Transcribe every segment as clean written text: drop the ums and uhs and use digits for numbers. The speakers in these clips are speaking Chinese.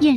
燕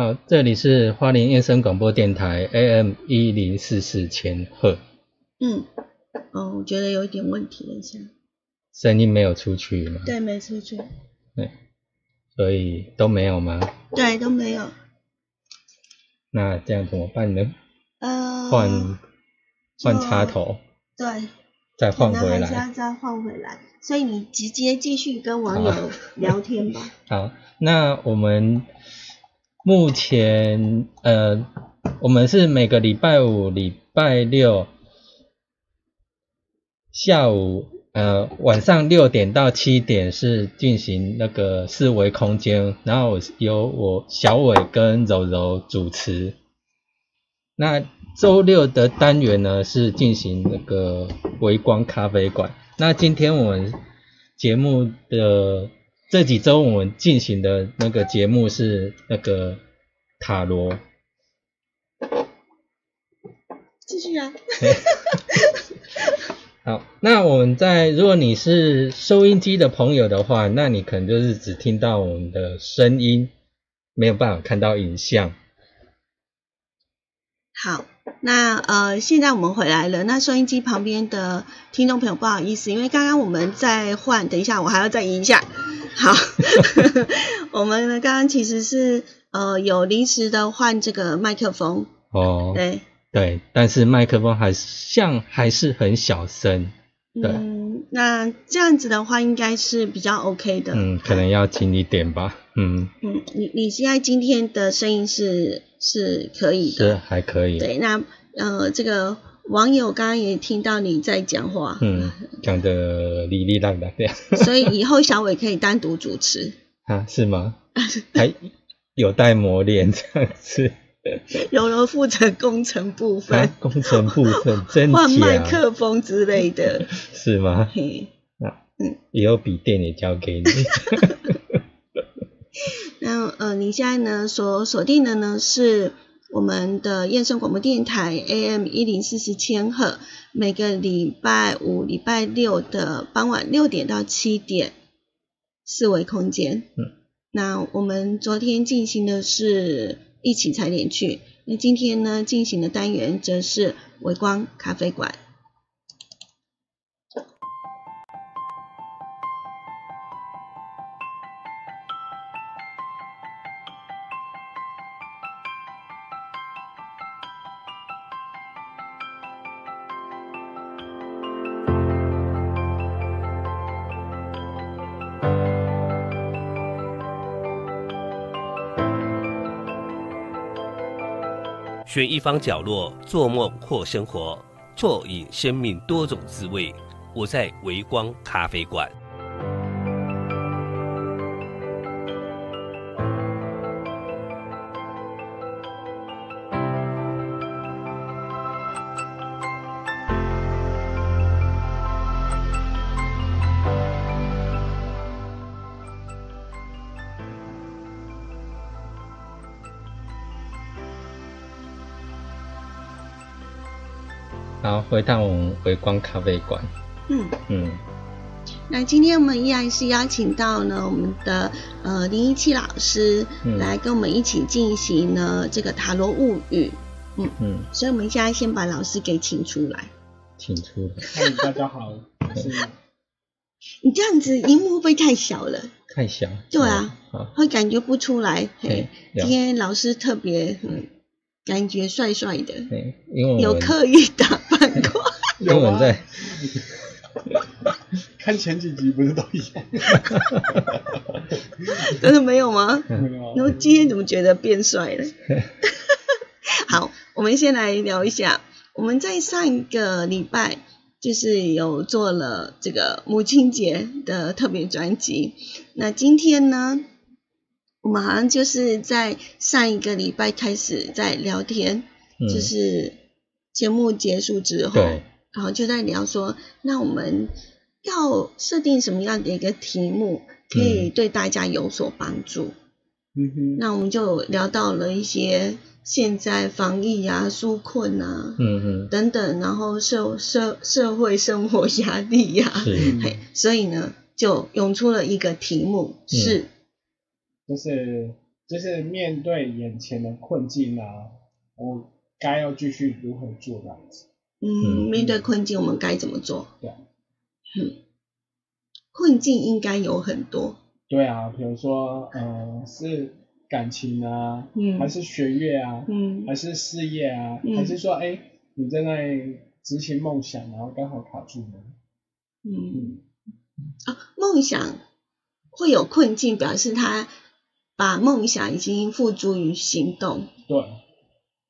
好，这里是花莲燕声广播电台 AM1044 千赫。我觉得有一点问题了一下。声音没有出去吗？对，没出去。对，所以都没有吗？对，都没有。那这样怎么办呢？换插头。对。再换回来。可能还是要再换回来。所以你直接继续跟网友聊天吧。好，那我们目前我们是每个礼拜五、礼拜六下午晚上6点到7点是进行那个四维空间，然后由我小伟跟柔柔主持。那周六的单元呢是进行那个微光咖啡馆。那今天我们节目的这几周我们进行的那个节目是那个塔罗。继续啊。好，那我们如果你是收音机的朋友的话，那你可能就是只听到我们的声音，没有办法看到影像。好，那现在我们回来了。那收音机旁边的听众朋友不好意思，因为刚刚我们在换，等一下我还要再移一下。好，我们呢刚刚其实是有临时的换这个麦克风哦，对，但是麦克风还是很小声，对。那这样子的话应该是比较 OK 的。可能要近一点吧。你现在今天的声音是可以的，是还可以。对，那这个网友刚刚也听到你在讲话，讲得哩哩啦啦这样。所以以后小伟可以单独主持啊？是吗？还有待磨练这样子。柔柔负责工程部分，工程部分真假换麦克风之类的，是吗？以后笔电也交给你。那你现在呢所锁定的呢是我们的燕声广播电台 AM1044 千赫，每个礼拜五、礼拜六的傍晚6点到7点，四维空间。那我们昨天进行的是一起踩点去，那今天呢进行的单元则是微光咖啡馆。选一方角落做梦或生活，啜饮生命多种滋味。我在微光咖啡馆。好，回到我们微光咖啡馆。那今天我们依然是邀请到呢我们的林一七老师来跟我们一起进行呢这个塔罗物语。所以我们现在先把老师给请出来。请出来。嗨，大家好，我是。你这样子荧幕会不会太小了？太小。对啊，会感觉不出来。今天老师特别感觉帅帅的，因为有刻意打扮过。因为我们在看前几集不是都一样？真的没有吗？然后今天怎么觉得变帅了？好，我们先来聊一下，我们在上一个礼拜就是有做了这个母亲节的特别专辑，那今天呢？我们好像就是在上一个礼拜开始在聊天，就是节目结束之后，然后就在聊说，那我们要设定什么样的一个题目，可以对大家有所帮助。那我们就聊到了一些现在防疫啊、纾困啊，等等，然后社会生活压力呀，所以呢，就涌出了一个题目是。就是面对眼前的困境啊，我该要继续如何做这样子？面对困境我们该怎么做？对，困境应该有很多。对啊，比如说是感情啊，还是学业啊，还是事业啊，还是说你正在执行梦想，然后刚好卡住了。梦想会有困境，表示他。把梦想已经付诸于行动，对，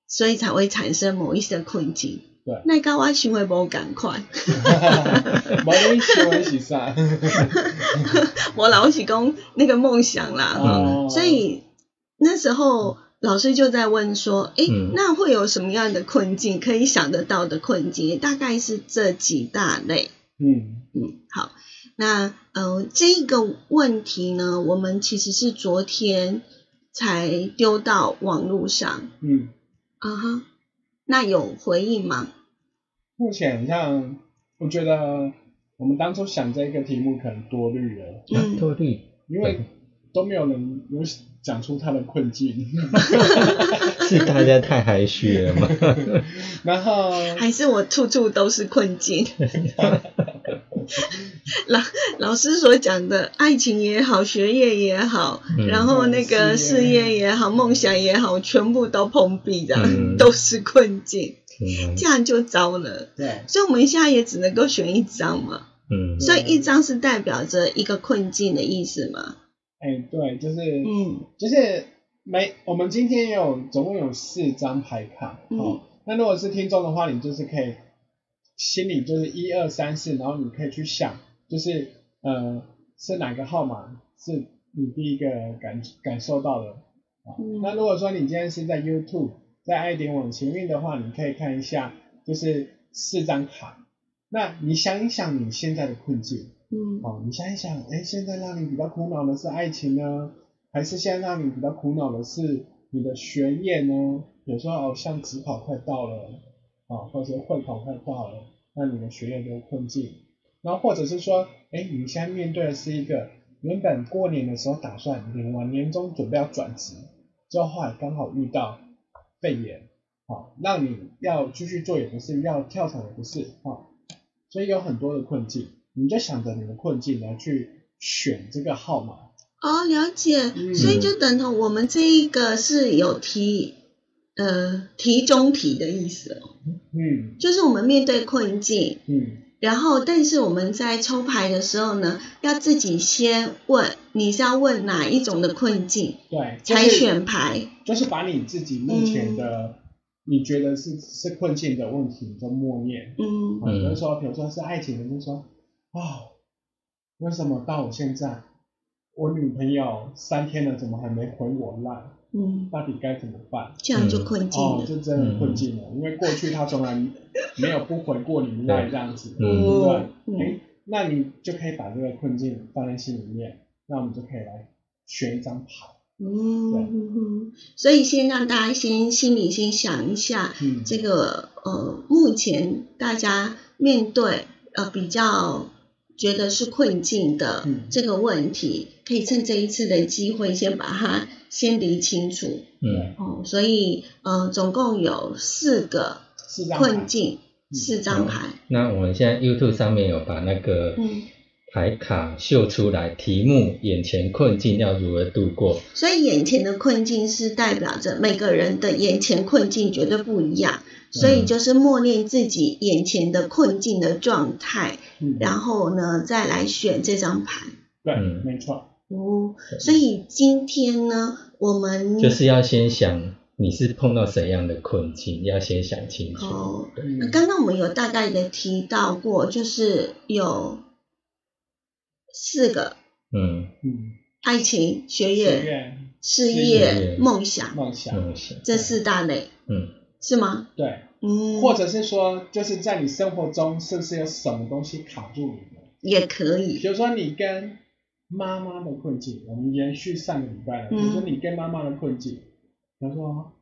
所以才会产生某一些困境。对，那跟我想的不同款。我你想的是啥？我老是讲那个梦想啦，所以那时候老师就在问说，那会有什么样的困境？可以想得到的困境，大概是这几大类。好。那这个问题呢，我们其实是昨天才丢到网络上。那有回应吗？目前像我觉得我们当初想这个题目可能多虑了，因为都没有人有讲出他的困境，是大家太含蓄了吗？然后还是我处处都是困境。老师所讲的爱情也好，学业也好，然后那个事业也好，梦想也好，全部都碰壁的，都是困境，这样就糟了。对，所以我们现在也只能够选一张嘛。所以一张是代表着一个困境的意思嘛？对，就是我们今天总共有4张牌卡。那如果是听众的话，你就是可以。心里就是1、2、3、4，然后你可以去想，就是是哪个号码是你第一个感受到的。那如果说你今天是在 YouTube 在爱点网前面的话，你可以看一下就是4张卡，那你想一想你现在的困境。你想一想，现在让你比较苦恼的是爱情呢，还是现在让你比较苦恼的是你的学业呢？比如说像指考快到了，或者是会考快到了，那你的学业的困境，然后或者是说，你现在面对的是一个原本过年的时候打算领完年终准备要转职，之后来刚好遇到肺炎，让你要继续做也不是，要跳槽也不是，所以有很多的困境，你就想着你的困境来去选这个号码。了解，所以就等同我们这一个是有题中题的意思就是我们面对困境，然后但是我们在抽牌的时候呢，要自己先问你是要问哪一种的困境，对，才选牌，就是把你自己目前的你觉得是困境的问题，你就默念。嗯，比如说，是爱情的，就说啊、哦，为什么到我现在，我女朋友3天了，怎么还没回我赖？嗯，到底该怎么办？这样就困境了，哦，就真的困境了，因为过去他从来没有不回过你赖这样子，对，那你就可以把这个困境放在心里面，那我们就可以来选一张牌。嗯，所以先让大家先心里先想一下，这个目前大家面对比较觉得是困境的这个问题，可以趁这一次的机会先把它先理清楚。嗯，哦，所以总共有4个困境，4张牌。那我们现在 YouTube 上面有把那个牌卡秀出来，题目眼前困境要如何度过，所以眼前的困境是代表着每个人的眼前困境绝对不一样，所以就是默念自己眼前的困境的状态，然后呢再来选这张牌。对，没错。哦，所以今天呢我们就是要先想你是碰到怎样的困境，要先想清楚。哦，刚刚我们有大概的提到过，就是有4个，爱情、学业、事业、梦想，这4大类，是吗？对，或者是说，就是在你生活中是不是有什么东西卡住你的？也可以，比如说你跟妈妈的困境，我们延续上个礼拜了，比如说你跟妈妈的困境，比如说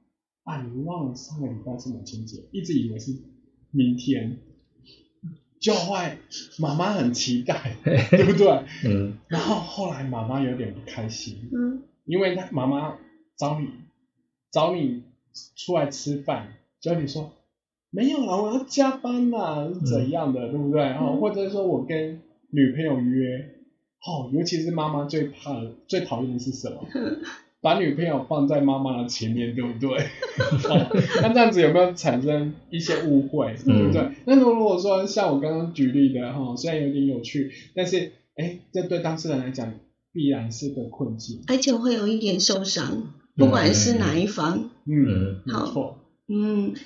啊，你忘了上个礼拜是母亲节，一直以为是明天。就会妈妈很期待，对不对？然后后来妈妈有点不开心，因为她妈妈找你出来吃饭，结果你说没有啦，我要加班啦，是怎样的，对不对？或者说我跟女朋友约，尤其是妈妈最讨厌的是什么？把女朋友放在妈妈的前面，对不对？那这样子有没有产生一些误会，对不对？那如果说像我刚刚举例的，虽然有点有趣，但是这对当事人来讲必然是个困境，而且会有一点受伤，不管是哪一方。没错。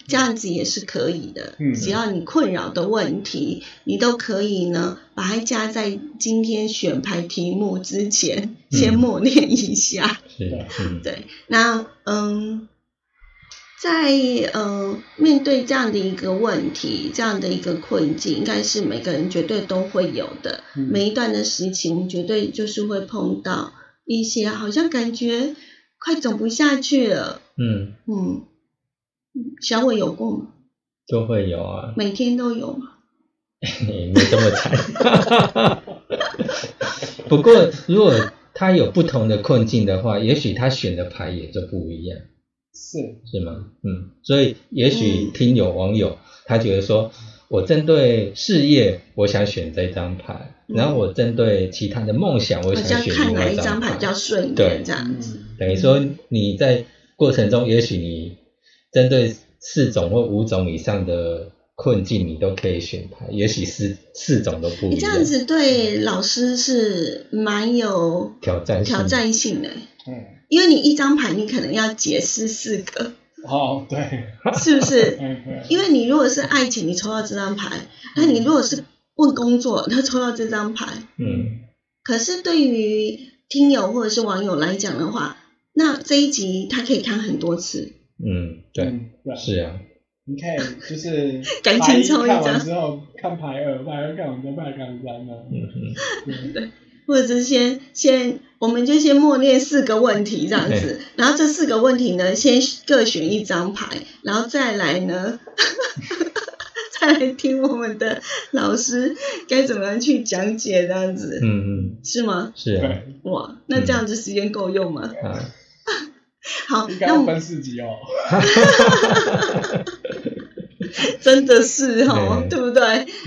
这样子也是可以的，只要你困扰的问题你都可以呢把它加在今天选牌题目之前先默念一下。对，那在面对这样的一个问题，这样的一个困境，应该是每个人绝对都会有的，每一段的时期我们绝对就是会碰到一些好像感觉快走不下去了。小伟有过吗？都会有啊，每天都有吗？没这么惨。不过如果他有不同的困境的话，也许他选的牌也就不一样，是吗？所以也许听有网友他觉得说，我针对事业我想选这张牌，然后我针对其他的梦想我想选另外一张牌，比较顺一点这样子。等于说你在过程中，也许你针对4种或5种以上的困境，你都可以选牌，也许4种都不一样。这样子对老师是蛮有挑战性的，因为你一张牌你可能要解释4个。哦，对，是不是？因为你如果是爱情，你抽到这张牌；那你如果是问工作，他抽到这张牌。可是对于听友或者是网友来讲的话，那这一集他可以看很多次。对，是啊，你看就是感情抽一张，看完之后看牌2，牌2看完之后牌3了。对，或者是先我们就先默念4个问题这样子，然后这4个问题呢，先各选一张牌，然后再来呢，再来听我们的老师该怎么样去讲解这样子。是吗？是啊。哇，那这样子时间够用吗？好，应该要分4集哦。真的是哦，对不对？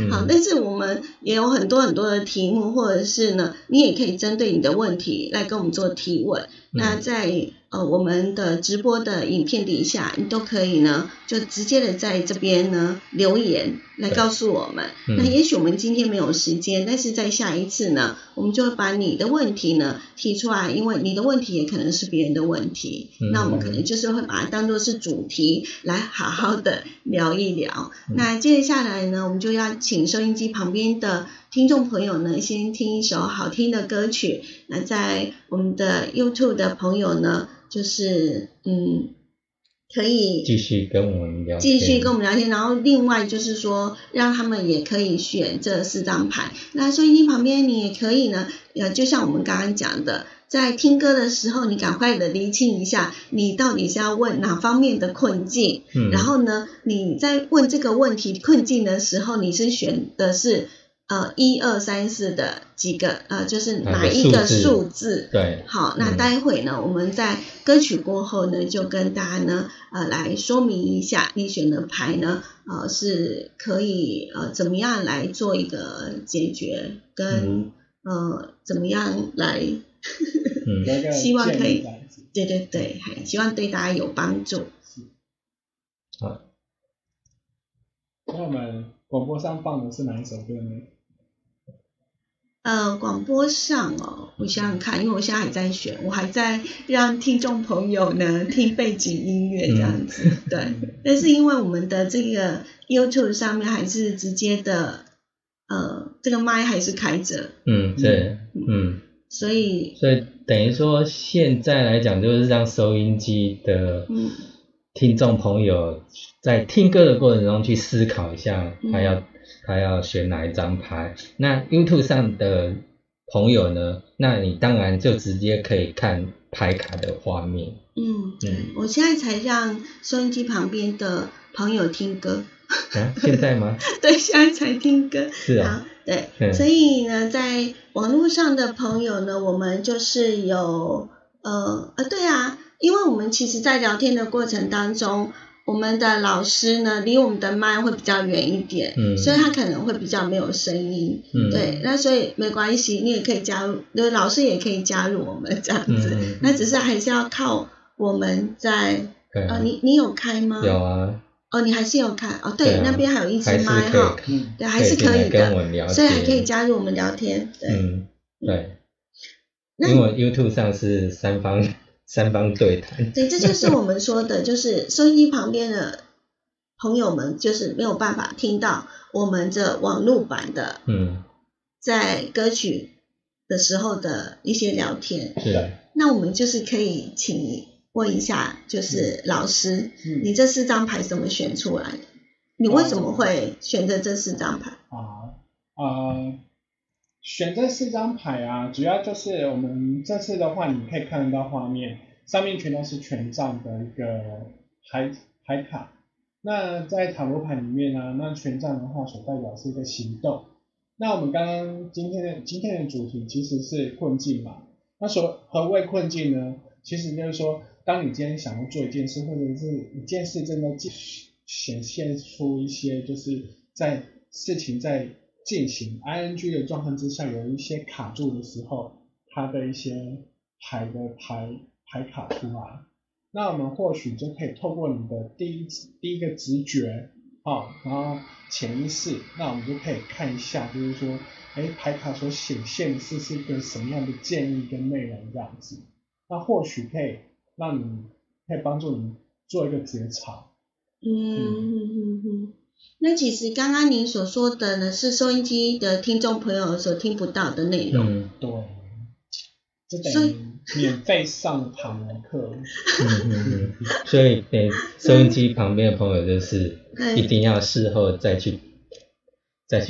好，但是我们也有很多很多的题目，或者是呢，你也可以针对你的问题来跟我们做提问。那在我们的直播的影片底下，你都可以呢就直接的在这边呢留言来告诉我们。那也许我们今天没有时间，但是在下一次呢，我们就会把你的问题呢提出来，因为你的问题也可能是别人的问题，那我们可能就是会把它当作是主题来好好的聊一聊。那接下来呢，我们就要请收音机旁边的听众朋友呢先听一首好听的歌曲，那在我们的 YouTube 的朋友呢就是可以继续跟我们聊天，然后另外就是说让他们也可以选这四张牌。那收音机旁边你也可以呢就像我们刚刚讲的，在听歌的时候你赶快的厘清一下你到底是要问哪方面的困境，然后呢你在问这个问题困境的时候，你是选的是1234的几个就是哪一个数字？对，好，那待会呢，我们在歌曲过后呢，就跟大家呢来说明一下，你选的牌呢是可以怎么样来做一个解决，跟怎么样来希望可以，对对对，希望对大家有帮助。好，那我们广播上放的是哪一首歌呢？广播上哦，我想想看，因为我现在还在选，我还在让听众朋友呢听背景音乐这样子，对。但是因为我们的这个 YouTube 上面还是直接的，这个麦还是开着，对，所以等于说现在来讲，就是让收音机的听众朋友在听歌的过程中去思考一下，他要选哪一张牌。那 YouTube 上的朋友呢，那你当然就直接可以看牌卡的画面。我现在才让收音机旁边的朋友听歌。现在吗？对，现在才听歌。是啊，对，所以呢，在网络上的朋友呢，我们就是有对啊，因为我们其实在聊天的过程当中，我们的老师呢离我们的麦会比较远一点，所以他可能会比较没有声音，对，那所以没关系，你也可以加入，老师也可以加入我们这样子，那只是还是要靠我们在你有开吗？有啊。你还是有开哦，对，那边还有一支麦哈，对，还是可以的，所以还可以加入我们聊天，对，对，因为 YouTube 上是三方对谈，对，这就是我们说的，就是收音机旁边的朋友们就是没有办法听到我们这网络版的，在歌曲的时候的一些聊天。是啊，那我们就是可以请你问一下，就是老师，你这四张牌怎么选出来的？你为什么会选择这四张牌？选这四张牌啊，主要就是我们这次的话，你可以看得到画面上面全都是权杖的一个牌卡。那在塔罗牌里面啊，那权杖的话所代表是一个行动。那我们刚刚今天的主题其实是困境嘛。那何谓困境呢？其实就是说，当你今天想要做一件事，或者是一件事真的显现出一些就是在事情在进行 ing 的状况之下有一些卡住的时候，它的一些牌卡出来，那我们或许就可以透过你的第一个直觉，然后潜意识，那我们就可以看一下，就是说，牌卡所显现的是一个什么样的建议跟内容这样子，那或许可以让你可以帮助你做一个觉察。那其实刚刚您所说的呢，是收音机的听众朋友所听不到的内容。对，这等于免费上塔罗课。所以收音机旁边的朋友就是一定要事后再去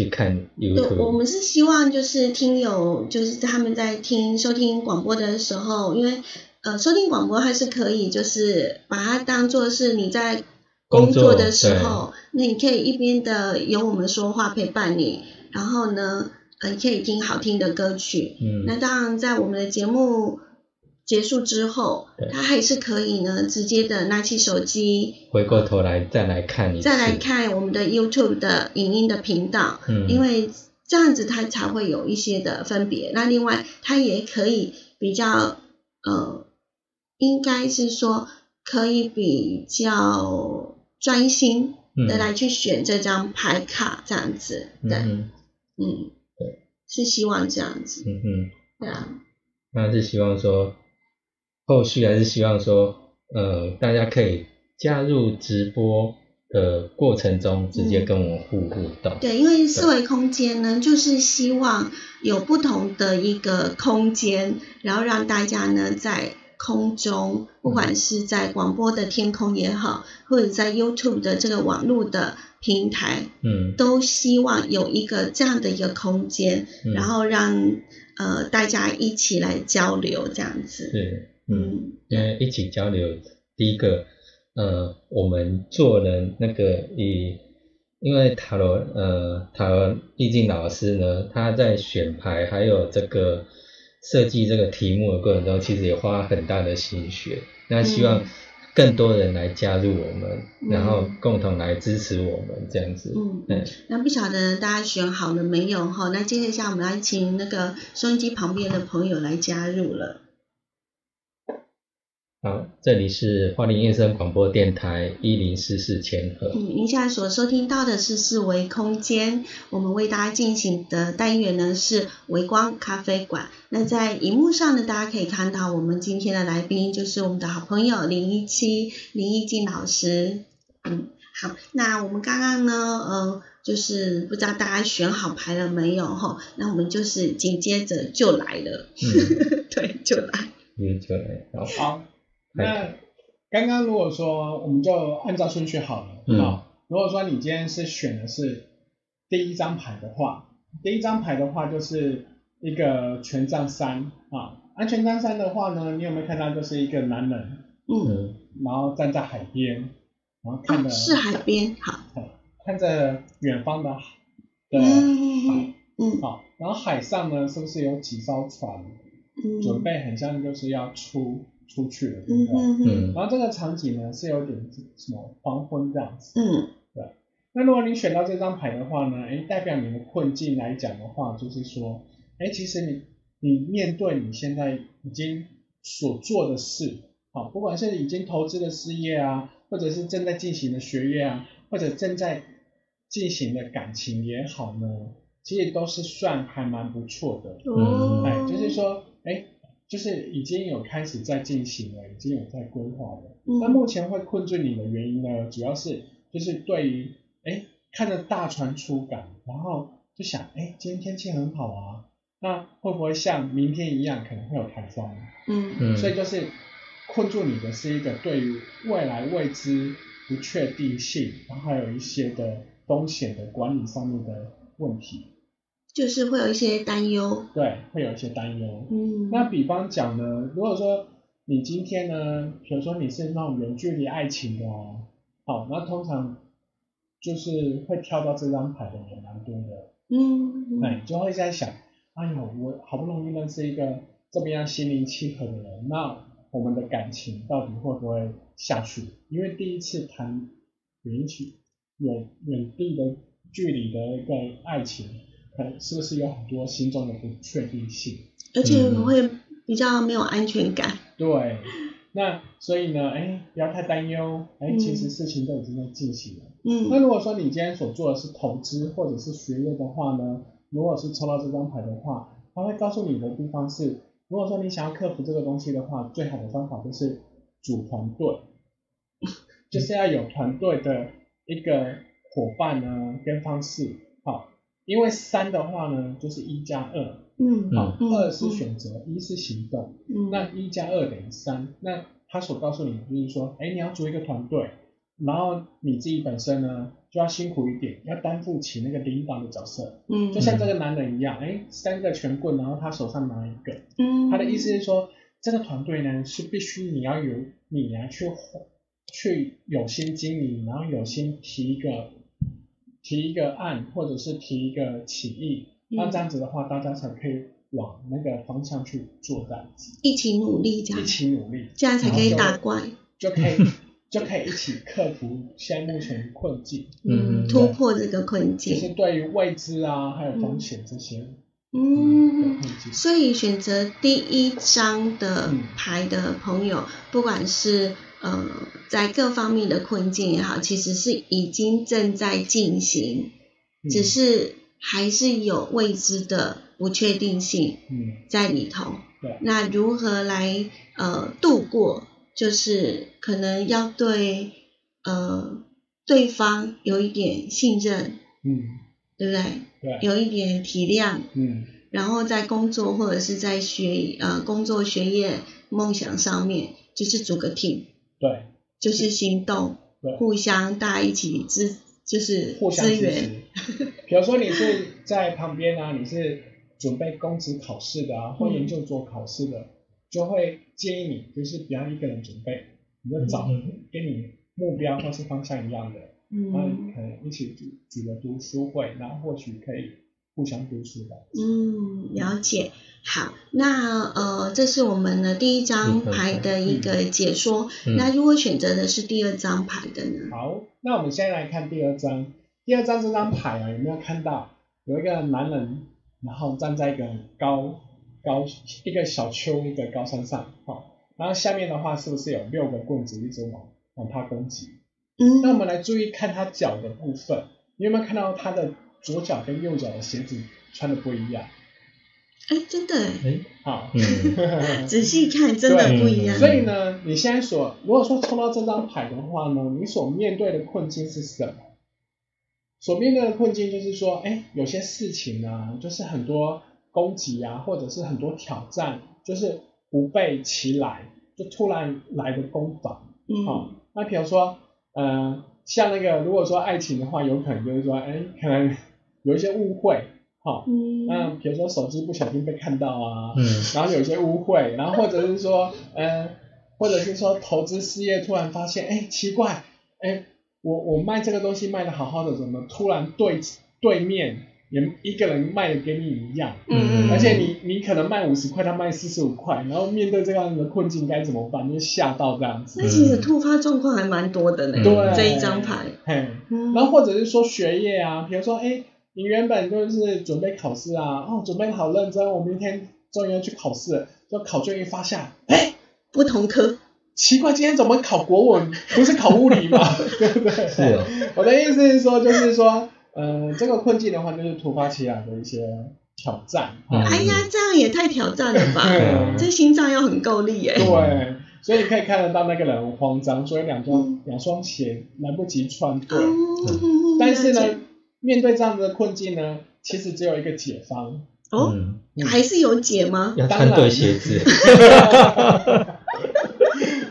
看 YouTube。 我们是希望就是听友，就是他们在收听广播的时候，因为收听广播它是可以就是把它当作是你在工作的时候，那你可以一边的有我们说话陪伴你，然后呢，你可以听好听的歌曲。那当然，在我们的节目结束之后，它还是可以呢，直接的拿起手机，回过头来再来看我们的 YouTube 的影音的频道，因为这样子它才会有一些的分别。那另外，它也可以比较应该是说可以比较专心的来去选这张牌卡这样子，对，对，是希望这样子，对啊，那是希望说后续还是希望说大家可以加入直播的过程中直接跟我互动，对，因为四维空间呢就是希望有不同的一个空间，然后让大家呢在空中，不管是在广播的天空也好，或者在 YouTube 的这个网络的平台，都希望有一个这样的一个空间，然后让大家一起来交流这样子，是，因为一起交流，第一个我们做人那个因为塔罗易静老师呢，他在选牌还有这个设计这个题目的过程中，其实也花很大的心血，那希望更多人来加入我们，然后共同来支持我们这样子。那不晓得大家选好了没有哈？那接下来我们来请那个收音机旁边的朋友来加入了。好，这里是花莲燕声广播电台1044千赫。您现在所收听到的是四维空间，我们为大家进行的单元呢是微光咖啡馆。那在荧幕上呢，大家可以看到我们今天的来宾就是我们的好朋友017林易静老师。好，那我们刚刚呢，就是不知道大家选好牌了没有哈？那我们就是紧接着就来了，对，就来，好。那刚刚如果说我们就按照顺序好了，如果说你今天是选的是第一张牌的话，就是一个权杖三啊，权杖三的话呢，你有没有看到就是一个男人，然后站在海边，然后看着是海边，好，看着远方的海，好，然后海上呢是不是有几艘船，准备很像就是要出去了，对不对？然后这个场景呢是有点什么黄昏这样子，对。那如果你选到这张牌的话呢，代表你的困境来讲的话，就是说，其实你面对你现在已经所做的事，不管是已经投资的事业啊，或者是正在进行的学业啊，或者正在进行的感情也好呢，其实都是算还蛮不错的，就是说，就是已经有开始在进行了，已经有在规划了。那目前会困住你的原因呢，主要是就是对于看着大船出港，然后就想今天天气很好啊，那会不会像明天一样可能会有台风？所以就是困住你的是一个对于未来未知不确定性，然后还有一些的风险的管理上面的问题。就是会有一些担忧，对，会有一些担忧。那比方讲呢，如果说你今天呢，比如说你是那种远距离爱情的哦，好，那通常就是会挑到这张牌的也蛮多的，那你就会在想，哎呦，我好不容易认识一个这么样心灵契合的人，那我们的感情到底会不会下去？因为第一次谈远地的距离的一个爱情。是不是有很多心中的不确定性，而且会比较没有安全感，对，那所以呢不要太担忧，其实事情都已经在进行了。那如果说你今天所做的是投资或者是学业的话呢，如果是抽到这张牌的话，它会告诉你的地方是，如果说你想要克服这个东西的话，最好的方法就是组团队，就是要有团队的一个伙伴呢跟方式，好，因为3的话呢就是1+2，2是选择，1是行动，那1+2等于3，那他所告诉你就是说，你要组一个团队，然后你自己本身呢就要辛苦一点，要担负起那个领导的角色，就像这个男人一样，三个拳棍，然后他手上拿一个，他的意思是说，这个团队呢是必须你要去有心经营，然后有心提一个案，或者是提一个起义，那这样子的话，大家才可以往那个方向去做的，一起努力，这样才可以打怪，就可以一起克服现在目前困境，突破这个困境，就是对于未知啊，还有风险这些嗯，所以选择第一张的牌的朋友，不管是在各方面的困境也好，其实是已经正在进行，只是还是有未知的不确定性在里头。那如何来度过，就是可能要对对方有一点信任，对不对？对，有一点体谅，然后在工作或者是在工作、学业、梦想上面，就是组个 team， 对，就是行动，互相大家一起就是支援。比如说你是在旁边啊，你是准备公职考试的啊，或研究所考试的，就会建议你就是不要一个人准备，你就找跟你目标或是方向一样的，然后可能一起组个读书会，然后或许可以互相读书吧。了解。好，那这是我们的第一张牌的一个解说。那如果选择的是第二张牌的呢？好，那我们先来看第二张。第二张这张牌啊，有没有看到有一个男人，然后站在一个一个小丘一个高山上，然后下面的话是不是有6个棍子一直往他攻击？那我们来注意看他脚的部分，你有没有看到他的左脚跟右脚的鞋子穿的不一样？哎，真的哎，好，仔细看真的不一样。所以呢，你现在如果说抽到这张牌的话呢，你所面对的困境是什么？所面对的困境就是说，哎，有些事情啊，就是很多攻击啊，或者是很多挑战，就是不备其来，就突然来的攻防。那比如说，像那个如果说爱情的话，有可能就是说，哎，可能有一些误会。那比如说手机不小心被看到啊，然后有一些误会，然后或者是说，或者是说投资事业突然发现，哎，奇怪，哎，我卖这个东西卖的好好的，怎么突然对面也一个人卖的跟你一样，而且你可能卖50块，他卖45块，然后面对这样的困境该怎么办？就吓到这样子。那其实突发状况还蛮多的呢，这一张牌。然后或者是说学业啊，比如说哎。你原本就是准备考试啊，准备好认真，我明天终于要去考试了，就考卷一发下，哎，不同科，奇怪，今天怎么考国文，不是考物理吗？对不对？是啊。我的意思是说，就是说，这个困境的话，就是突发奇来的一些挑战。哎呀，这样也太挑战了吧！这心脏要很够力耶。对，所以你可以看得到那个人很慌张，所以两双鞋来不及穿对。但是呢。面对这样的困境呢，其实只有一个解方。还是有解吗？要穿对鞋子。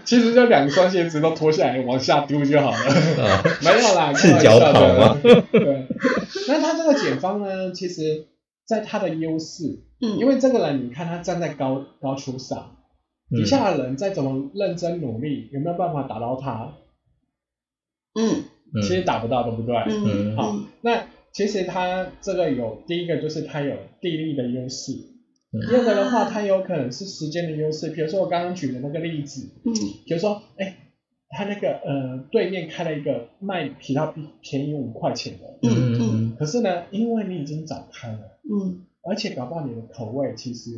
其实就2双鞋子都脱下来往下丢就好了。没有啦，赤脚跑吗？对。那他这个解方呢，其实在他的优势，因为这个人你看他站在高处上，底下的人再怎么认真努力，有没有办法打到他？其实打不到，对不对？好，那其实他这个有第一个就是他有地利的优势，第二个的话，他有可能是时间的优势。比如说我刚刚举的那个例子，比如说，哎，他那个对面开了一个卖比他便宜5块钱的，可是呢，因为你已经早开了，而且搞不好你的口味其实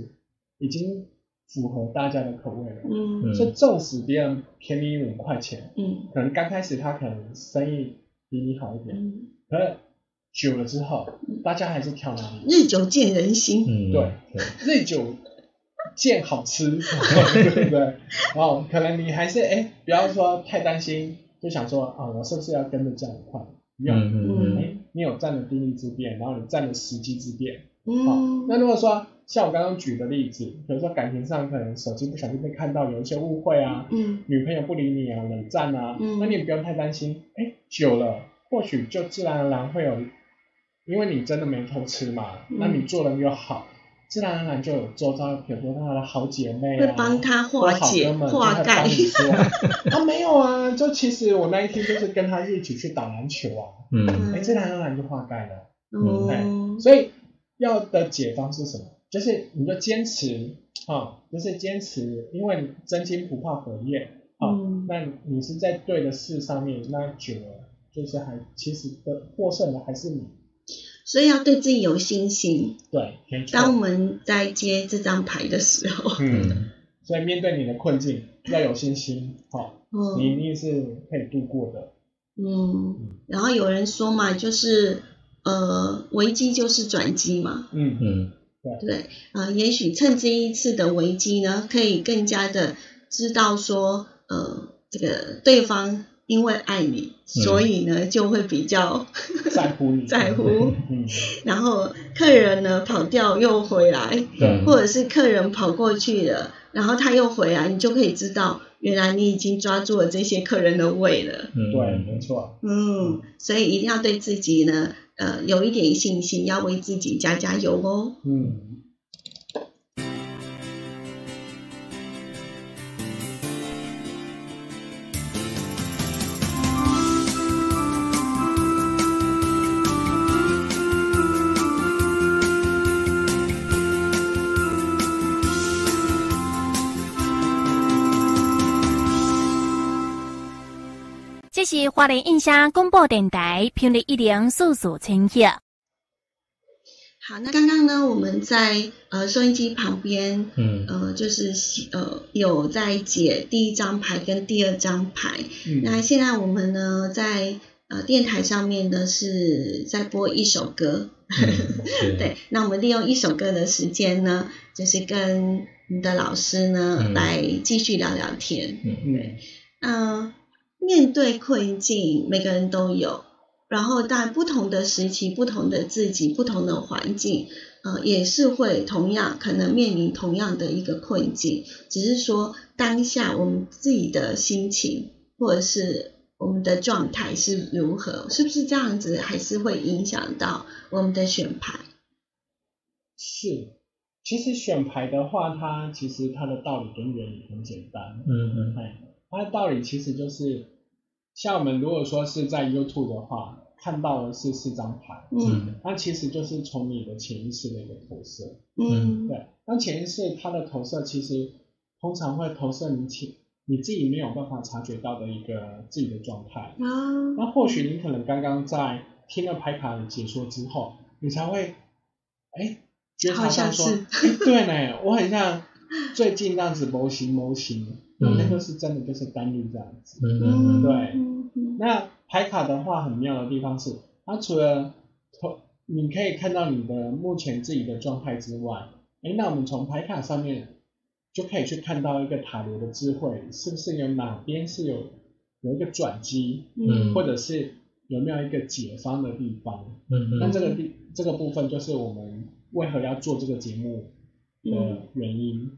已经符合大家的口味了，所以纵使别人便宜5块钱，可能刚开始他可能生意比你好一点，可是久了之后，大家还是挑哪里？日久见人心，对，日久见好吃，对不对？哦，可能你还是不要说太担心，就想说啊，我是不是要跟着这样快？没有，你有占了地利之便，然后你占了时机之便，那如果说。像我刚刚举的例子，比如说感情上可能手机不小心被看到有一些误会啊，女朋友不理你啊，冷战啊，那你也不用太担心，久了或许就自然而然会有，因为你真的没偷吃嘛，那你做人又好，自然而然就有周遭，比如说他的好姐妹啊，会帮他化解化解。没有啊，就其实我那一天就是跟他一起去打篮球啊，自然而然就化解了。所以要的解方是什么？就是你就坚持就是坚持，因为真金不怕火焰那你是在对的事上面，那久了就是还其实获胜的还是你。所以要对自己有信心。对，没错。当我们在接这张牌的时候，嗯，所以面对你的困境要有信心，好、哦，你一定是可以度过的。嗯，然后有人说嘛，就是危机就是转机嘛。嗯嗯，对啊、也许趁这一次的危机呢，可以更加的知道说，这个对方。因为爱你，所以呢就会比较在乎你，在乎、嗯。然后客人呢跑掉又回来，或者是客人跑过去了，然后他又回来，你就可以知道，原来你已经抓住了这些客人的胃了。对，没错。嗯，所以一定要对自己呢，有一点信心，要为自己加加油哦。嗯。这是花莲印象广播电台频率104.1。好，那刚刚呢，我们在收音机旁边，就是有在解第一张牌跟第二张牌。嗯、那现在我们呢，在电台上面呢是在播一首歌，嗯、对。那我们利用一首歌的时间呢，就是跟你的老师呢、来继续聊聊天。嗯，对，面对困境，每个人都有，然后在不同的时期、不同的自己、不同的环境，也是会同样可能面临同样的一个困境，只是说当下我们自己的心情或者是我们的状态是如何，是不是这样子，还是会影响到我们的选牌？是。其实选牌的话，它其实它的道理跟原理很简单，嗯嗯，它的道理其实就是，像我们如果说是在 YouTube 的话，看到的是4张牌，嗯，那其实就是从你的潜意识的一个投射，嗯，对，那潜意识它的投射其实通常会投射你自己没有办法察觉到的一个自己的状态，啊，那或许你可能刚刚在听了牌卡的解说之后，你才会，哎。好像是对呢，我很像最近这样子模型，那就是真的就是单律这样子，嗯、对。那牌卡的话，很妙的地方是，它除了你可以看到你的目前自己的状态之外，那我们从牌卡上面就可以去看到一个塔罗的智慧，是不是有哪边是有一个转机，嗯，或者是有没有一个解方的地方？嗯，那这个部分就是我们。为何要做这个节目的原因？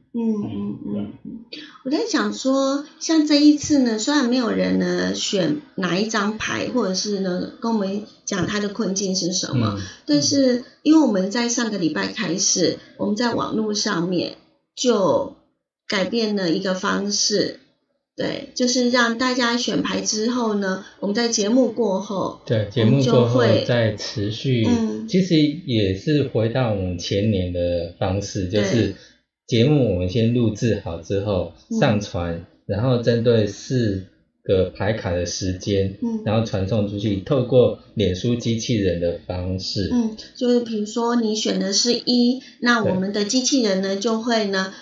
我在想说，像这一次呢，虽然没有人呢选哪一张牌，或者是呢跟我们讲他的困境是什么，但是因为我们在上个礼拜开始，我们在网络上面就改变了一个方式。对，就是让大家选牌之后呢，我们在节目过后，对，节目过后再持续，其实也是回到我们前年的方式，就是节目我们先录制好之后上传，然后针对4个牌卡的时间，然后传送出去，透过脸书机器人的方式，就是比如说你选的是1，那我们的机器人呢就会呢，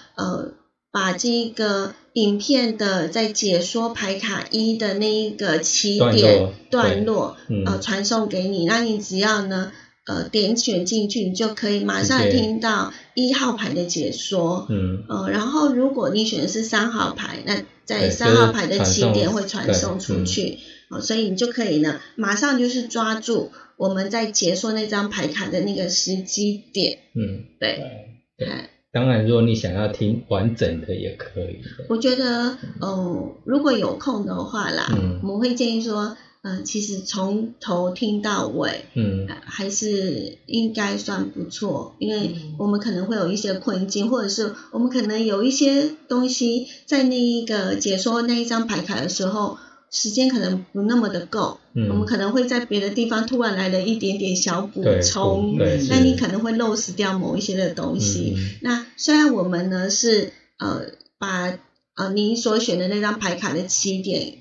把这个影片的在解说牌卡1的那一个起点段落传送给你，那你只要呢点选进去，你就可以马上听到1号牌的解说，然后如果你选的是3号牌，那在3号牌的起点会传送出去，所以你就可以呢马上就是抓住我们在解说那张牌卡的那个时机点，对。当然，如果你想要听完整的也可以。我觉得，如果有空的话啦，我们会建议说，其实从头听到尾，还是应该算不错，因为我们可能会有一些困境，或者是我们可能有一些东西在那一个解说那一张牌卡的时候，时间可能不那么的够，我们可能会在别的地方突然来了一点点小补充，那你可能会漏失掉某一些的东西。那虽然我们呢是把你所选的那张牌卡的起点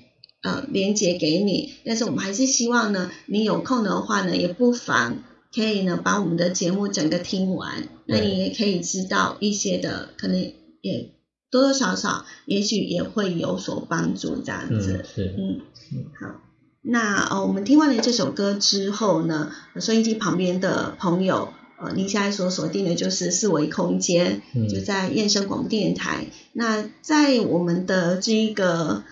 连结给你，但是我们还是希望呢，你有空的话呢，也不妨可以呢把我们的节目整个听完，那你也可以知道一些的，可能也多多少少也许也会有所帮助这样子。好，那我们听完了这首歌之后呢，收音机旁边的朋友，您现在所锁定的就是四维空间，就在燕声广播电台。那在我们的这个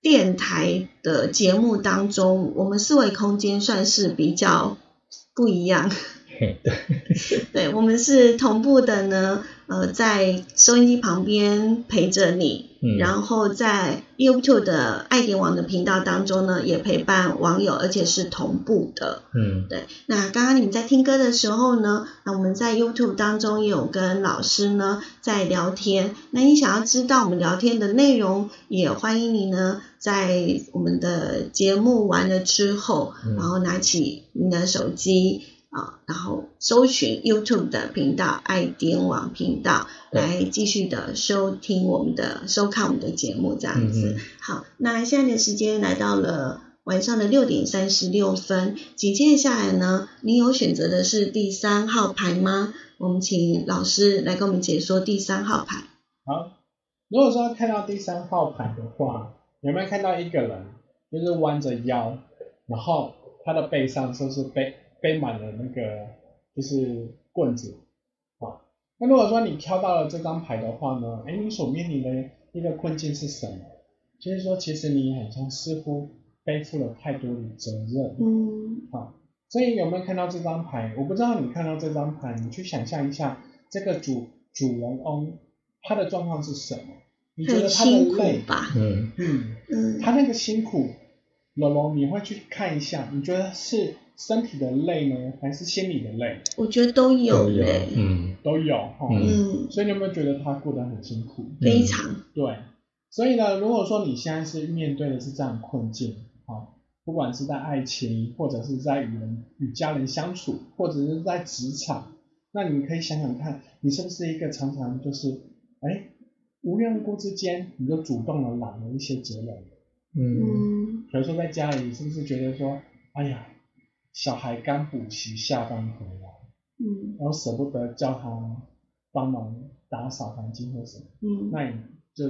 电台的节目当中，我们四维空间算是比较不一样。对，我们是同步的呢，在收音机旁边陪着你，然后在 YouTube 的爱点网的频道当中呢，也陪伴网友，而且是同步的。对。那刚刚你们在听歌的时候呢，那我们在 YouTube 当中也有跟老师呢在聊天。那你想要知道我们聊天的内容，也欢迎你呢在我们的节目完了之后，然后拿起你的手机。然后搜寻 YouTube 的频道爱点网频道来继续的收看我们的节目这样子。好，那现在的时间来到了晚上的6点36分，紧接下来呢，你有选择的是第三号牌吗？我们请老师来跟我们解说第三号牌。好，如果说看到第三号牌的话，有没有看到一个人就是弯着腰，然后他的背上就是背满了那个就是棍子。好，那如果说你挑到了这张牌的话呢，你所面临的一个困境是什么？就是说其实你好像似乎背负了太多的责任。好，所以有没有看到这张牌？我不知道你看到这张牌，你去想象一下这个主人翁他的状况是什么？你觉得他的累吧？他那个辛苦，柔柔你会去看一下，你觉得是身体的累呢，还是心理的累？我觉得都有嘞，都有哈。所以你有没有觉得他过得很辛苦？非常。对，所以呢，如果说你现在是面对的是这样的困境，不管是在爱情，或者是在与家人相处，或者是在职场，那你可以想想看，你是不是一个常常就是无缘无故之间你就主动的揽了一些责任？比如说在家里，是不是觉得说，小孩刚补习下班回来，然后舍不得叫他帮忙打扫环境或什么，那你就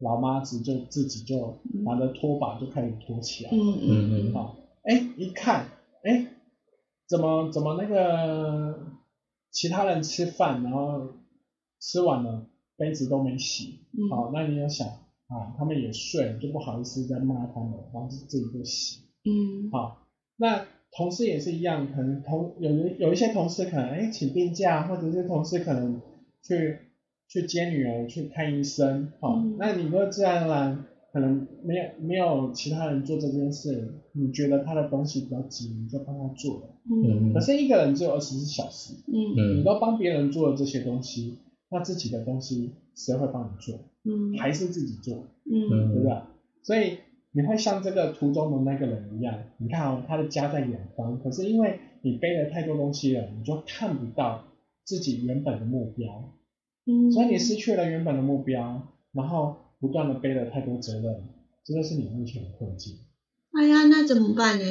老妈子就自己就拿着拖把就开始拖起来，一看，怎么那个其他人吃饭然后吃完了杯子都没洗，那你要想他们也睡，就不好意思再骂他们，然后自己就洗，那同事也是一样，可能有一些同事可能请病假，或者是同事可能去接女儿去看医生，那你会自然而然可能没有其他人做这件事，你觉得他的东西比较急，你就帮他做了。可是一个人只有24小时，你都帮别人做了这些东西，那自己的东西谁会帮你做？还是自己做，对不对？所以你会像这个途中的那个人一样，你看他的家在远方，可是因为你背了太多东西了，你就看不到自己原本的目标，所以你失去了原本的目标，然后不断的背了太多责任，这就是你目前的困境。那怎么办呢？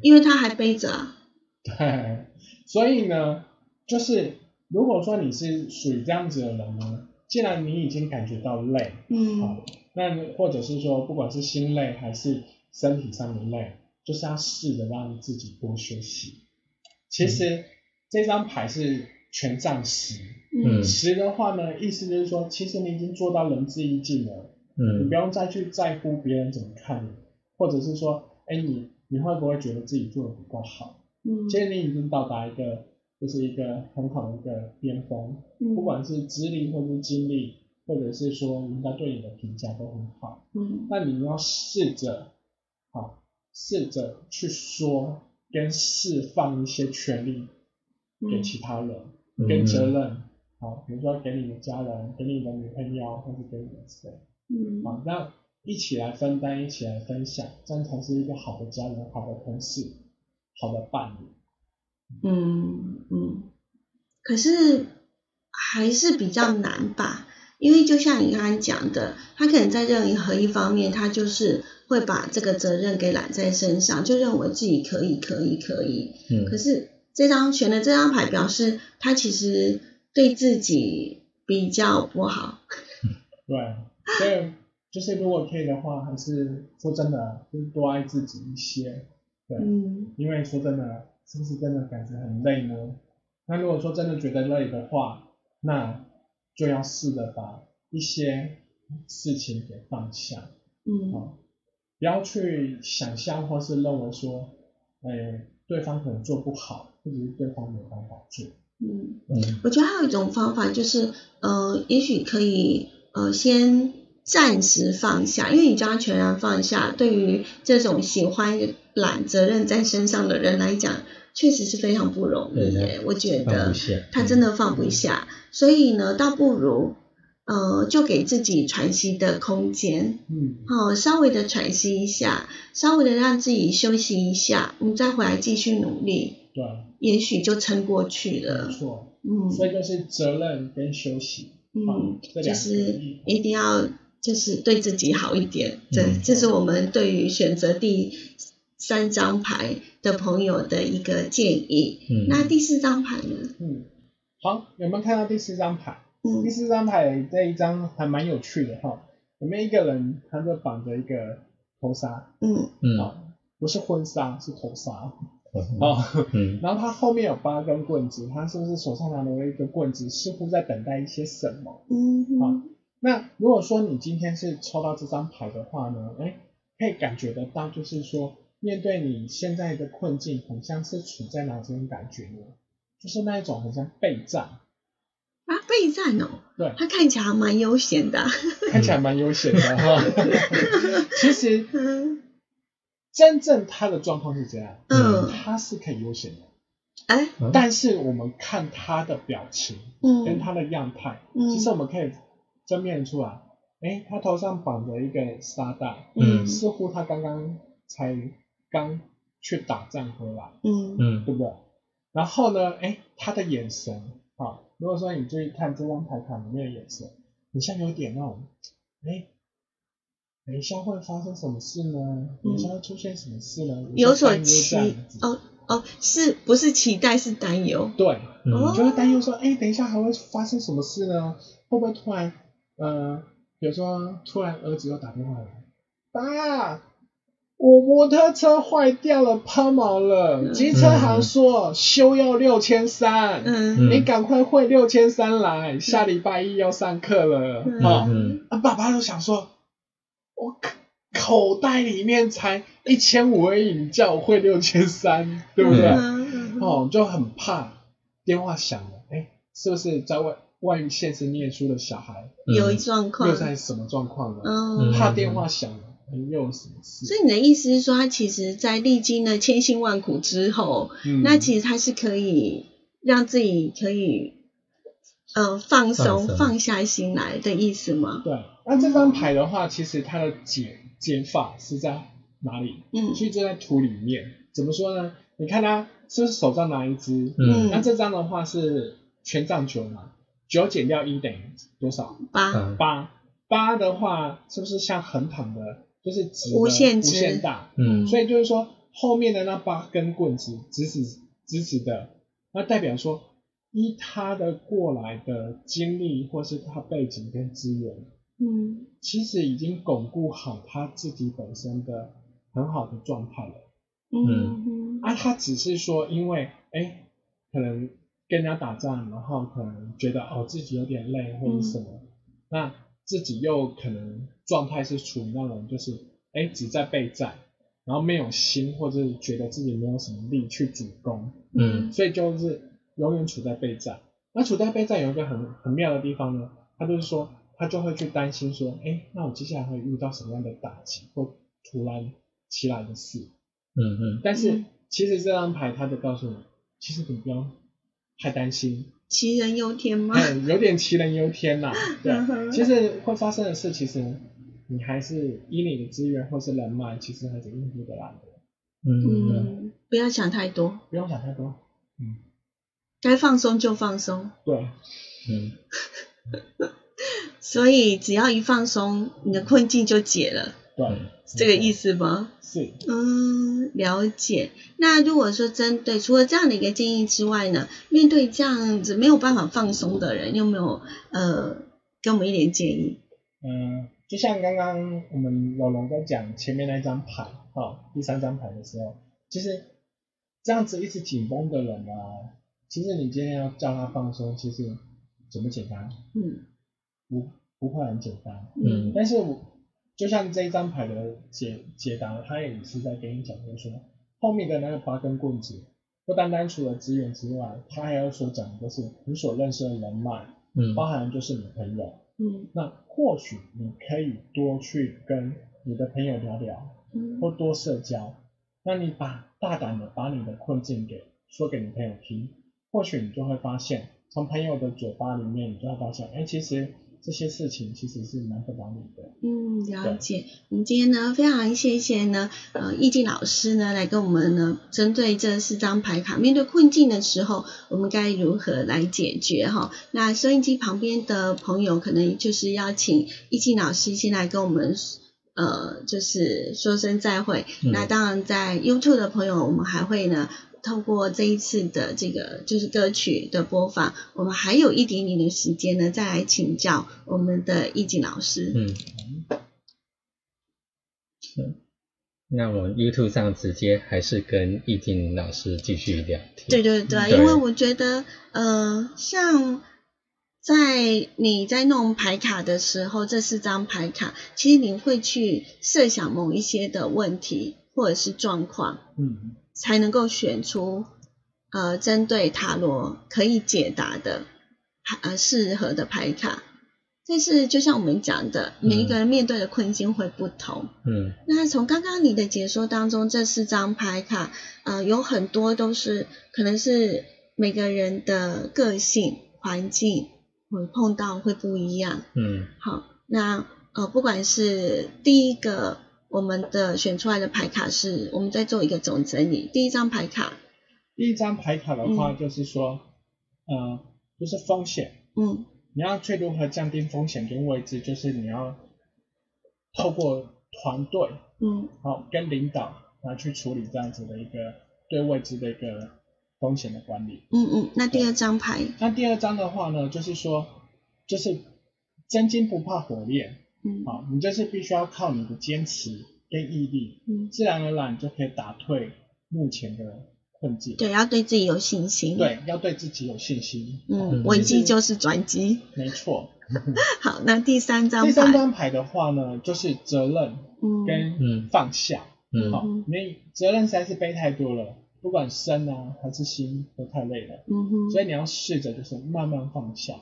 因为他还背着啊。对，所以呢，就是如果说你是属于这样子的人呢，既然你已经感觉到累，那或者是说不管是心累还是身体上的累，就是要试着让自己多休息。其实这张牌是权杖10，10的话呢，意思就是说其实你已经做到仁至义尽了，你不用再去在乎别人怎么看你，或者是说你会不会觉得自己做得不够好，其实你已经到达一个就是一个很好的一个巅峰，不管是资历或是经历，或者是说人家对你的评价都很好，那你要试着去说跟释放一些权利给其他人，跟责任，比如说给你的家人，给你的女朋友，或是给你的谁，那一起来分担，一起来分享，这样才是一个好的家人，好的同事，好的伴侣。可是还是比较难吧。因为就像你刚刚讲的，他可能在任何一方面，他就是会把这个责任给揽在身上，就认为自己可以。可是这张选的这张牌表示他其实对自己比较不好。对，所以就是如果可以的话，还是说真的，就是多爱自己一些。对，因为说真的，是不是真的感觉很累呢？那如果说真的觉得累的话，那就要试着把一些事情给放下。不要去想象或是认为说，对方可能做不好，或者是对方没办法做。我觉得还有一种方法就是，也许可以先暂时放下，因为你将全然放下，对于这种喜欢揽责任在身上的人来讲，确实是非常不容易耶。我觉得他真的放不下，所以呢，倒不如就给自己喘息的空间，稍微的喘息一下，稍微的让自己休息一下，我们再回来继续努力，对，也许就撑过去了。没错，所以就是责任跟休息，就是一定要就是对自己好一点。这是我们对于选择第三张牌的朋友的一个建议。那第四张牌呢？好，有没有看到第四张牌？第四张牌这一张还蛮有趣的哈，有没有一个人他就绑着一个头纱，不是婚纱是头纱，然后他后面有八根棍子，他是不是手上拿了一个棍子，似乎在等待一些什么？那如果说你今天是抽到这张牌的话呢，可以感觉得到，就是说面对你现在的困境，很像是处在哪种感觉呢？就是那一种很像备战。备战哦，对，他看起来蛮悠闲的，看起来蛮悠闲的哈。其实，真正他的状况是这样，他是可以悠闲的，但是我们看他的表情，跟他的样态，其实我们可以正面出来，他头上绑着一个沙袋，似乎他刚去打仗回来，对不对？然后呢，他的眼神，如果说你注意看这张牌卡里面的眼神，你像有点那种，等一下会发生什么事呢？等一下会出现什么事呢？有所期是不是期待是担忧？对，你就会担忧说，等一下还会发生什么事呢？会不会突然，比如说突然儿子又打电话来，爸，我摩托车坏掉了，抛锚了。机车行说修要6300，你赶快汇6300来，下礼拜一要上课了。爸爸就想说，我口袋里面才1500而已，你叫我汇6300，对不对？就很怕电话响了，是不是在外县市念书的小孩有状况？又在什么状况呢？怕电话响了。所以你的意思是说，他其实在历经了千辛万苦之后，那其实他是可以让自己可以放松放下心来的意思吗？对，那这张牌的话，其实它的解法是在哪里？所以就在土里面。怎么说呢？你看他是不是手上拿一支？那这张的话是权杖9嘛，9减掉1等于多少？8的话是不是像横躺的？就是无限大，所以就是说后面的那八根棍子直直的，那代表说依他的过来的经历或是他背景跟资源，其实已经巩固好他自己本身的很好的状态了，他只是说因为可能跟人家打仗，然后可能觉得自己有点累或者什么，那自己又可能状态是处于那种就是只在备战，然后没有心或者是觉得自己没有什么力去主攻，所以就是永远处在备战。那处在备战有一个很妙的地方呢，他就是说他就会去担心说，那我接下来会遇到什么样的打击或突然起来的事，但是其实这张牌他就告诉你，其实你不要太担心。杞人忧天吗？有点杞人忧天啦。对，其实会发生的事，其实你还是依你的资源或是人脉，其实还是应付得来的。不要想太多。不要想太多。该放松就放松。对。所以只要一放松，你的困境就解了。对，这个意思吗？是。嗯，了解。那如果说针对除了这样的一个建议之外呢，面对这样子没有办法放松的人，有没有给我们一点建议？就像刚刚我们柔柔在讲前面那张牌，第三张牌的时候，其实这样子一直紧绷的人啊，其实你今天要叫他放松，其实简不简单？嗯，不会很简单。嗯，但是我就像这一张牌的解答，他也是在给你讲，就是说后面的那个八根棍子，不单单除了资源之外，他还要所讲的就是你所认识的人脉，嗯，包含就是你朋友。嗯，那或许你可以多去跟你的朋友聊聊，嗯，或多社交。那你大胆的把你的困境说给你朋友听，或许你就会发现，从朋友的嘴巴里面，你就会发现，哎，其实这些事情其实是蛮不容易的。嗯，了解。我们今天呢，非常谢谢呢，奕静老师呢，来跟我们呢，针对这四张牌卡，面对困境的时候，我们该如何来解决哈？那收音机旁边的朋友，可能就是要请奕静老师先来跟我们。就是说声再会。那当然，在 YouTube 的朋友，我们还会呢，透过这一次的这个就是歌曲的播放，我们还有一点点的时间呢，再来请教我们的奕静老师。嗯，那我 YouTube 上直接还是跟奕静老师继续聊天。对，因为我觉得，像。在你在弄牌卡的时候，这四张牌卡，其实你会去设想某一些的问题或者是状况，嗯，才能够选出针对塔罗可以解答的适合的牌卡。但是就像我们讲的，每一个人面对的困境会不同，嗯，那从刚刚你的解说当中，这四张牌卡，有很多都是可能是每个人的个性、环境。碰到会不一样，嗯，好，那不管是第一个我们的选出来的牌卡是，我们在做一个总整理。第一张牌卡的话，就是说，就是风险，嗯，你要去如何降低风险跟位置，就是你要透过团队，嗯，好，跟领导来去处理这样子的一个对位置的一个。风险的管理。那第二张牌。那第二张的话呢，就是说，就是真金不怕火炼。你就是必须要靠你的坚持跟毅力，自然而然你就可以打退目前的困境。对，要对自己有信心。危机就是转机。没错。好，那第三张牌。第三张牌的话呢，就是责任跟放下。你责任实在是背太多了。不管身啊还是心都太累了，所以你要试着就是慢慢放下。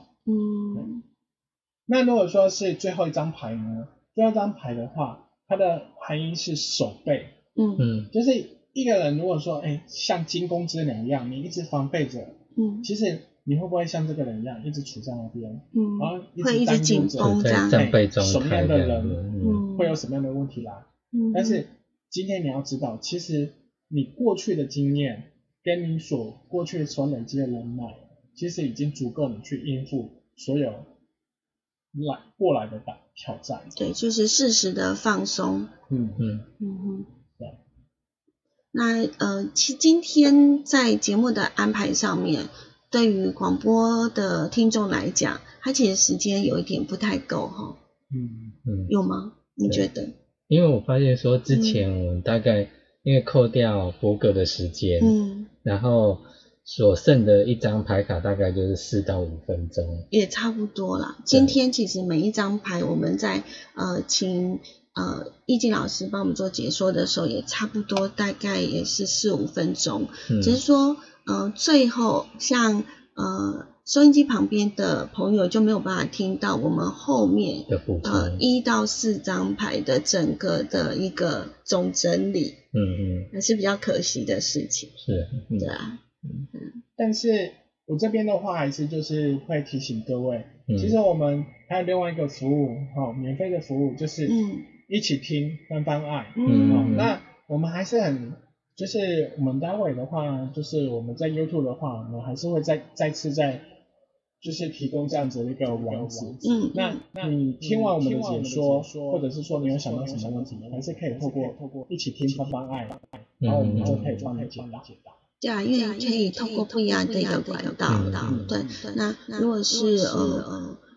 那如果说是最后一张牌呢？最后一张牌的话，它的含义是守备，就是一个人如果说像惊弓之鸟一样，你一直防备着，其实你会不会像这个人一样一直处在那边，然后一直紧绷着，什么样的人会有什么样的问题啦？但是今天你要知道，其实。你过去的经验跟你过去所累积的人脉，其实已经足够你去应付所有过来的挑战。对，就是适时的放松。对。那今天在节目的安排上面，对于广播的听众来讲，他其实时间有一点不太够哈。有吗？你觉得？因为我发现说之前我们大概。因为扣掉博格的时间，然后所剩的一张牌卡大概就是4到5分钟，也差不多啦。今天其实每一张牌我们在请奕静老师帮我们做解说的时候，也差不多大概也是4-5分钟，只是说最后像收音机旁边的朋友就没有办法听到我们后面的1到4张牌的整个的一个总整理，还是比较可惜的事情。是，对啊。但是我这边的话还是就是会提醒各位，其实我们还有另外一个服务，免费的服务就是一起听翻爱。那我们还是很。就是我们待会的话，就是我们在 YouTube 的话，我们还是会再次在就是提供这样子的一个网址。嗯，那你听完我们的解说，或者是说你有想到什么问题，还是可以透过一起听方案，然后我们就可以帮你解答。对啊，因为可以透过不一样的一个管道。对，那如果是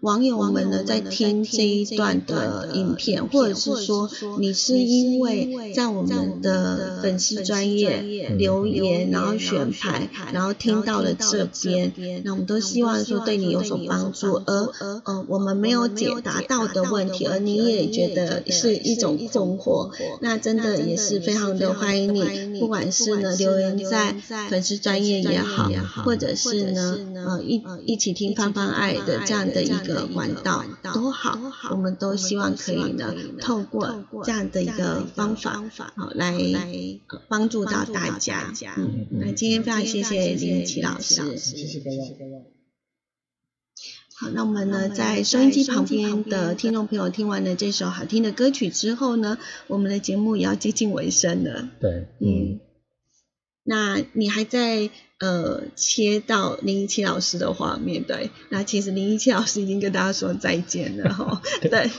网友们呢在听这一段的影片，或者是说你是因为在我们的粉丝专页留言然后选牌，然后听到了这边，那我们都希望说对你有所帮助，而我们没有解答到的问题，而你也觉得是一种困惑，那真的也是非常的欢迎你，不管是呢留言在粉丝专页也好，或者是呢一起听芳芳爱的这样的一个管道都好，我们都希望可以呢透过这样的一个方法来帮助到大家。那今天非常谢谢林奇老师，谢谢各位。好，那我们呢在收音机旁边的听众朋友听完了这首好听的歌曲之后呢，我们的节目也要接近尾声了。对，那你还在切到017老师的画面，对，那其实017老师已经跟大家说再见了哈。对，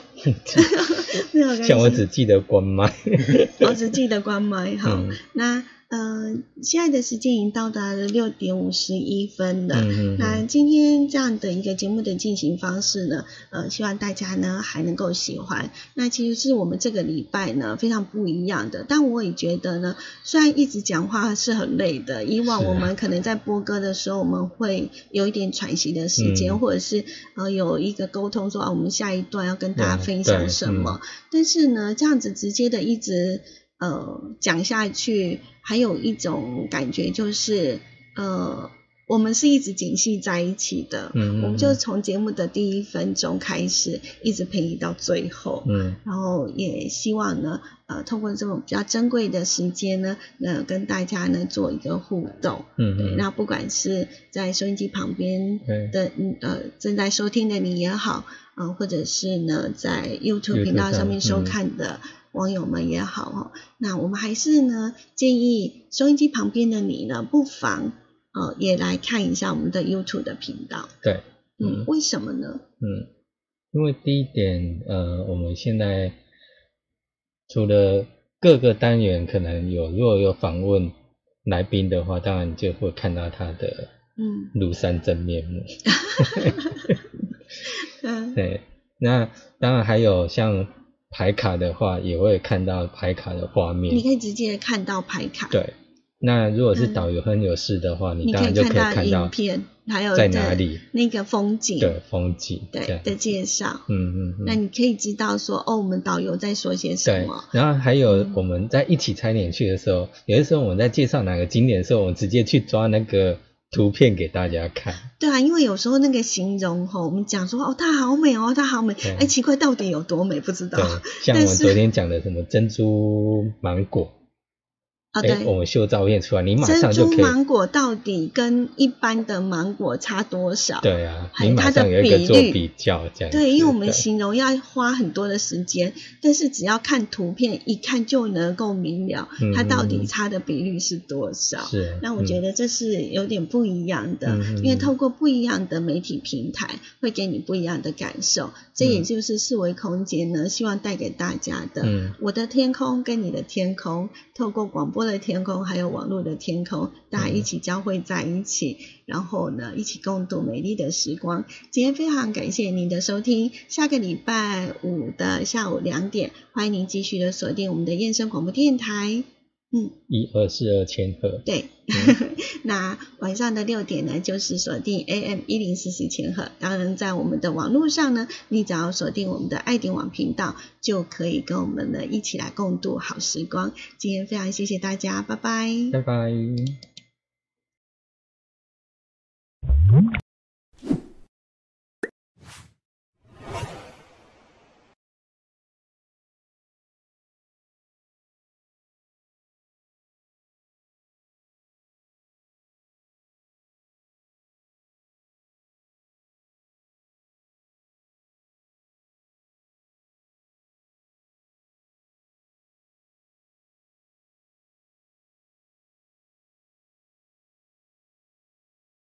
像我只记得关麦，我只记得关麦。好，那现在的时间已经到达了6点51分了。那今天这样的一个节目的进行方式呢，希望大家呢还能够喜欢。那其实是我们这个礼拜呢非常不一样的，但我也觉得呢，虽然一直讲话是很累的，以往我们可能在播歌的时候，我们会有一点喘息的时间，或者是有一个沟通说啊，我们下一段要跟大家分享什么。但是呢，这样子直接的一直讲下去，还有一种感觉就是我们是一直紧系在一起的，我们就从节目的第1分钟开始一直陪你到最后，然后也希望呢透过这种比较珍贵的时间呢跟大家呢做一个互动。对，那不管是在收音机旁边的正在收听的你也好，或者是呢在 YouTube 频道上面收看的网友们也好，那我们还是呢建议收音机旁边的你呢不妨也来看一下我们的 YouTube 的频道。对，为什么呢？因为第一点，我们现在除了各个单元可能有，如果有访问来宾的话，当然就会看到他的庐山真面目。对，那当然还有像牌卡的话，也会看到牌卡的画面，你可以直接看到牌卡。对。那如果是导游很有事的话，你当然就可以看到影片，还有在哪里那个风景，对风景对的介绍。那你可以知道说哦，我们导游在说些什么。对，然后还有我们在一起踩点去的时候，有的时候我们在介绍哪个景点的时候，我们直接去抓那个图片给大家看。对啊，因为有时候那个形容我们讲说哦，它好美哦，它好美，哎，奇怪，到底有多美不知道。对，像我们昨天讲的什么珍珠芒果。我们秀照片出来，你马上就可以。珍珠芒果到底跟一般的芒果差多少？对啊，你马上有一个做比较，这样。对，因为我们形容要花很多的时间，但是只要看图片，一看就能够明了它到底差的比率是多少。是。那我觉得这是有点不一样的，因为透过不一样的媒体平台，会给你不一样的感受。这也就是四维空间呢，希望带给大家的。我的天空跟你的天空，透过广播的天空还有网络的天空，大家一起交汇在一起，然后呢一起共度美丽的时光。今天非常感谢您的收听，下个礼拜五的下午2点，欢迎您继续的锁定我们的燕声广播电台。1242千赫。对，那晚上的6点呢，就是锁定 AM1044千赫。当然，在我们的网络上呢，你只要锁定我们的爱点网频道，就可以跟我们呢一起来共度好时光。今天非常谢谢大家，拜拜，拜拜。